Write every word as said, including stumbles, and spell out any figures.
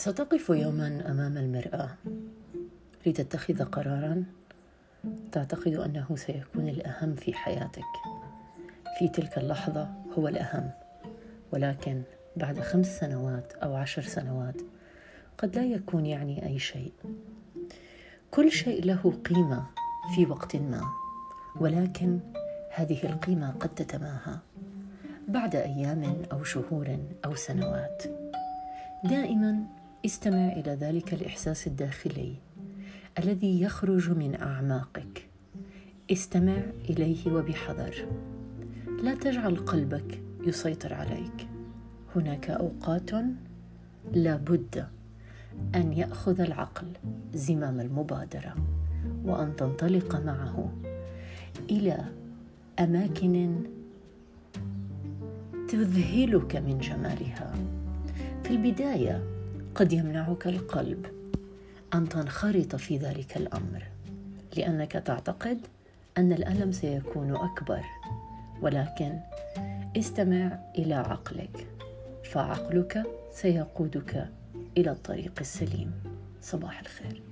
ستقف يوما أمام المرآة لتتخذ قرارا تعتقد أنه سيكون الأهم في حياتك. في تلك اللحظة هو الأهم، ولكن بعد خمس سنوات أو عشر سنوات قد لا يكون يعني أي شيء. كل شيء له قيمة في وقت ما، ولكن هذه القيمة قد تتماهى بعد أيام أو شهور أو سنوات. دائما استمع إلى ذلك الإحساس الداخلي الذي يخرج من أعماقك، استمع إليه وبحذر، لا تجعل قلبك يسيطر عليك. هناك أوقات لا بد أن يأخذ العقل زمام المبادرة وأن تنطلق معه إلى أماكن تذهلك من جمالها. في البداية قد يمنعك القلب أن تنخرط في ذلك الأمر، لأنك تعتقد أن الألم سيكون أكبر، ولكن استمع إلى عقلك، فعقلك سيقودك إلى الطريق السليم. صباح الخير.